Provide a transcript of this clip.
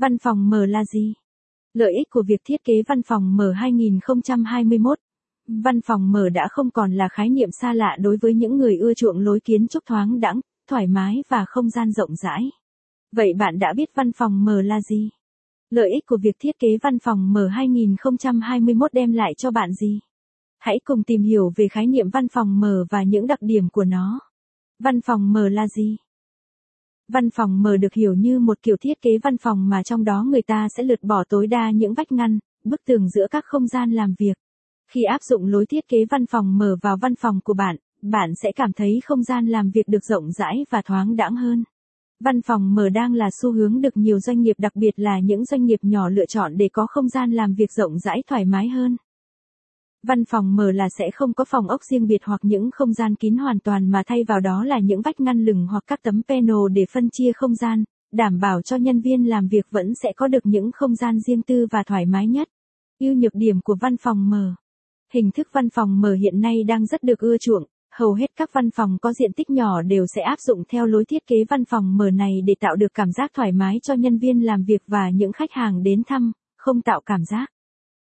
Văn phòng mở là gì? Lợi ích của việc thiết kế văn phòng mở 2021. Văn phòng mở đã không còn là khái niệm xa lạ đối với những người ưa chuộng lối kiến trúc thoáng đãng, thoải mái và không gian rộng rãi. Vậy bạn đã biết văn phòng mở là gì? Lợi ích của việc thiết kế văn phòng mở 2021 đem lại cho bạn gì? Hãy cùng tìm hiểu về khái niệm văn phòng mở và những đặc điểm của nó. Văn phòng mở là gì? Văn phòng mở được hiểu như một kiểu thiết kế văn phòng mà trong đó người ta sẽ lược bỏ tối đa những vách ngăn, bức tường giữa các không gian làm việc. Khi áp dụng lối thiết kế văn phòng mở vào văn phòng của bạn, bạn sẽ cảm thấy không gian làm việc được rộng rãi và thoáng đãng hơn. Văn phòng mở đang là xu hướng được nhiều doanh nghiệp, đặc biệt là những doanh nghiệp nhỏ, lựa chọn để có không gian làm việc rộng rãi thoải mái hơn. Văn phòng mở là sẽ không có phòng ốc riêng biệt hoặc những không gian kín hoàn toàn, mà thay vào đó là những vách ngăn lửng hoặc các tấm panel để phân chia không gian, đảm bảo cho nhân viên làm việc vẫn sẽ có được những không gian riêng tư và thoải mái nhất. Ưu nhược điểm của văn phòng mở. Hình thức văn phòng mở hiện nay đang rất được ưa chuộng, hầu hết các văn phòng có diện tích nhỏ đều sẽ áp dụng theo lối thiết kế văn phòng mở này để tạo được cảm giác thoải mái cho nhân viên làm việc và những khách hàng đến thăm, không tạo cảm giác